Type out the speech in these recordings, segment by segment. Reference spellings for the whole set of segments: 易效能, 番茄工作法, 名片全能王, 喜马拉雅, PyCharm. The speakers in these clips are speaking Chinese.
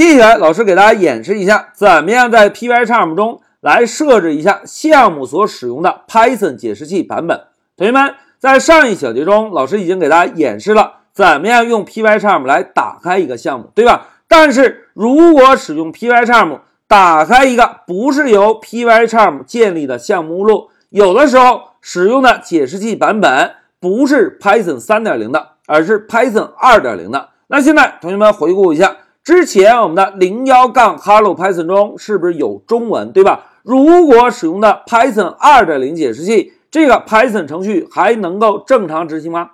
接下来老师给大家演示一下怎么样在 PyCharm 中来设置一下项目所使用的 Python 解释器版本。同学们，在上一小节中，老师已经给大家演示了怎么样用 PyCharm 来打开一个项目，对吧？但是如果使用 PyCharm 打开一个不是由 PyCharm 建立的项目目录，有的时候使用的解释器版本不是 Python 3.0 的，而是 Python 2.0 的。那现在同学们回顾一下之前我们的 01-Hello Python 中是不是有中文，对吧？如果使用的 Python 2.0 解释器，这个 Python 程序还能够正常执行吗？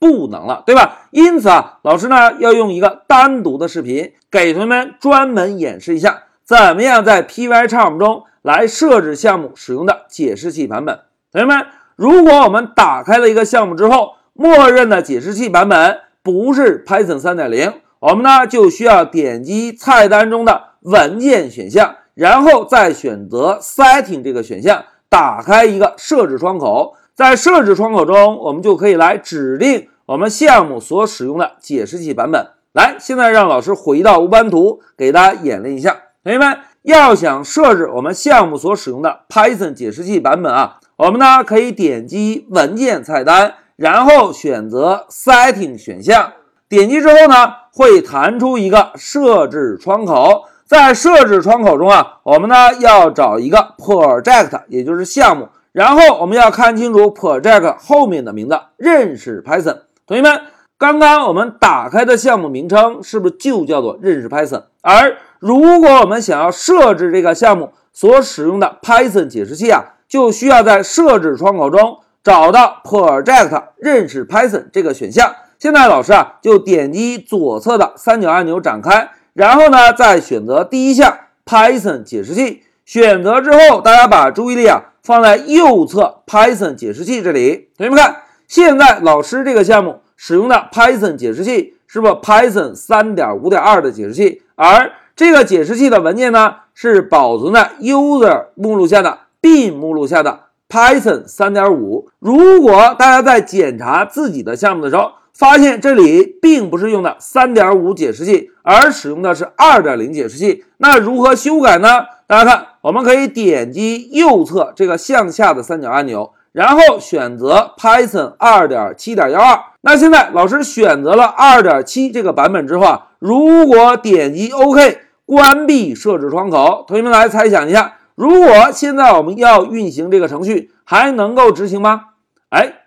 不能了，对吧？因此老师呢要用一个单独的视频给同学们专门演示一下怎么样在 PyCharm 中来设置项目使用的解释器版本。同学们，如果我们打开了一个项目之后，默认的解释器版本不是 Python 3.0， 我们呢就需要点击菜单中的文件选项，然后再选择 Setting 这个选项，打开一个设置窗口。在设置窗口中，我们就可以来指定我们项目所使用的解释器版本。来，现在让老师回到乌班图给大家演练一下。同学们，要想设置我们项目所使用的 Python 解释器版本啊，我们呢可以点击文件菜单，然后选择 Setting 选项，点击之后呢会弹出一个设置窗口。在设置窗口中啊，我们呢要找一个 Project， 也就是项目，然后我们要看清楚 Project 后面的名字，认识 Python。 同学们，刚刚我们打开的项目名称是不是就叫做认识 Python？ 而如果我们想要设置这个项目所使用的 Python 解释器啊，就需要在设置窗口中找到 Project 认识 Python 这个选项。现在老师啊就点击左侧的三角按钮展开，然后呢再选择第一项 Python 解释器。选择之后，大家把注意力啊放在右侧 Python 解释器这里。同学们看，现在老师这个项目使用的 Python 解释器是不是 Python 3.5.2 的解释器？而这个解释器的文件呢是保存在 user 目录下的 bin 目录下的 Python 3.5。 如果大家在检查自己的项目的时候，发现这里并不是用的 3.5 解释器，而使用的是 2.0 解释器，那如何修改呢？大家看，我们可以点击右侧这个向下的三角按钮，然后选择 Python 2.7.12。 那现在老师选择了 2.7 这个版本之后啊，如果点击 OK 关闭设置窗口，同学们来猜想一下，如果现在我们要运行这个程序，还能够执行吗？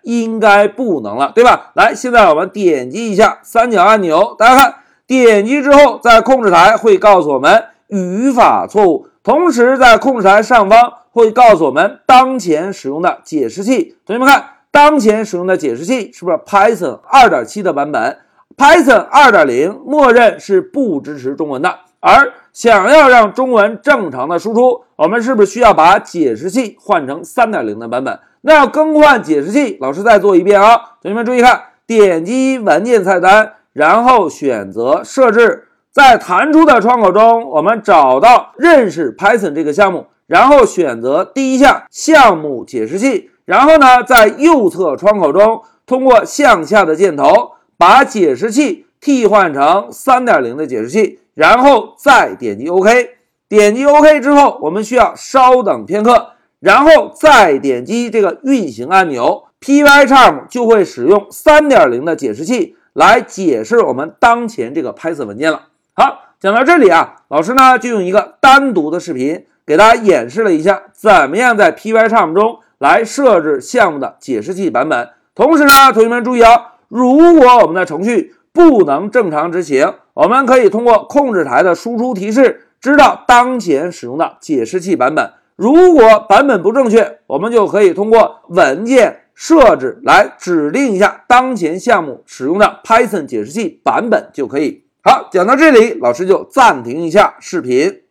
应该不能了，对吧？来，现在我们点击一下三角按钮，大家看，点击之后在控制台会告诉我们语法错误，同时在控制台上方会告诉我们当前使用的解释器。同学们看，当前使用的解释器是不是 Python 2.7 的版本？ Python 2.0 默认是不支持中文的，而想要让中文正常的输出，我们是不是需要把解释器换成 3.0 的版本？那要更换解释器，老师再做一遍啊。同学们注意看，点击文件菜单，然后选择设置，在弹出的窗口中，我们找到认识 Python 这个项目，然后选择第一项项目解释器，然后呢在右侧窗口中通过向下的箭头把解释器替换成 3.0 的解释器，然后再点击 OK。 点击 OK 之后，我们需要稍等片刻，然后再点击这个运行按钮， PyCharm 就会使用 3.0 的解释器来解释我们当前这个 Python 文件了。好，讲到这里啊，老师呢就用一个单独的视频给大家演示了一下怎么样在 PyCharm 中来设置项目的解释器版本。同时呢，同学们注意啊，如果我们的程序不能正常执行，我们可以通过控制台的输出提示知道当前使用的解释器版本。如果版本不正确，我们就可以通过文件设置来指定一下当前项目使用的 Python 解释器版本就可以。好，讲到这里，老师就暂停一下视频。